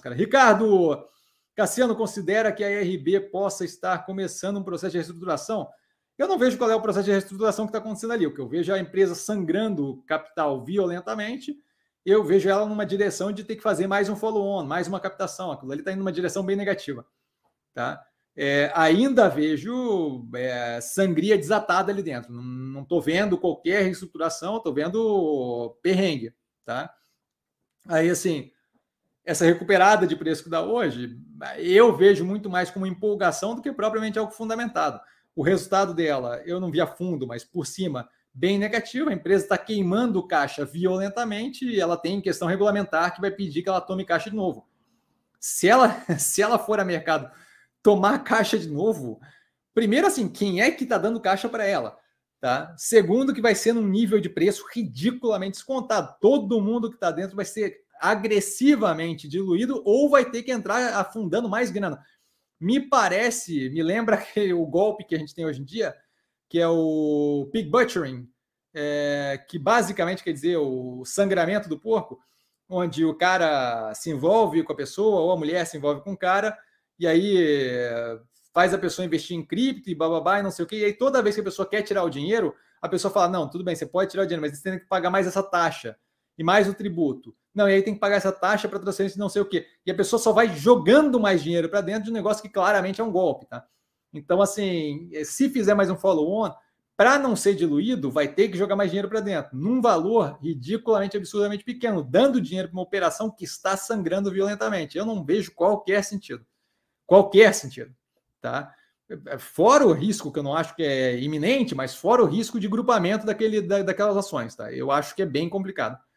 Nossa, cara. Ricardo, Cassiano considera que a IRB possa estar começando um processo de reestruturação? Eu não vejo qual é o processo de reestruturação que está acontecendo ali. O que eu vejo é a empresa sangrando capital violentamente. Eu vejo ela numa direção de ter que fazer mais um follow-on, mais uma captação. Aquilo ali está indo numa direção bem negativa. Tá? Ainda vejo sangria desatada ali dentro. Não estou vendo qualquer reestruturação, estou vendo perrengue. Tá? Aí, assim, essa recuperada de preço que dá hoje, eu vejo muito mais como empolgação do que propriamente algo fundamentado. O resultado dela, eu não vi a fundo, mas por cima, bem negativo. A empresa está queimando caixa violentamente e ela tem questão regulamentar que vai pedir que ela tome caixa de novo. Se ela for a mercado tomar caixa de novo, primeiro, assim, quem é que está dando caixa para ela? Tá? Segundo, que vai ser num nível de preço ridiculamente descontado. Todo mundo que está dentro vai ser agressivamente diluído ou vai ter que entrar afundando mais grana. Me lembra que o golpe que a gente tem hoje em dia, que é o pig butchering, que basicamente quer dizer o sangramento do porco, onde o cara se envolve com a pessoa ou a mulher se envolve com o cara e aí faz a pessoa investir em cripto e bababá e não sei o quê. E aí toda vez que a pessoa quer tirar o dinheiro, a pessoa fala, não, tudo bem, você pode tirar o dinheiro, mas você tem que pagar mais essa taxa e mais o tributo. Não, e aí tem que pagar essa taxa para transferência de não sei o quê. E a pessoa só vai jogando mais dinheiro para dentro de um negócio que claramente é um golpe, tá? Então, assim, se fizer mais um follow-on, para não ser diluído, vai ter que jogar mais dinheiro para dentro, num valor ridiculamente, absurdamente pequeno, dando dinheiro para uma operação que está sangrando violentamente. Eu não vejo qualquer sentido. Qualquer sentido, tá? Fora o risco, que eu não acho que é iminente, mas fora o risco de grupamento daquelas ações, tá? Eu acho que é bem complicado.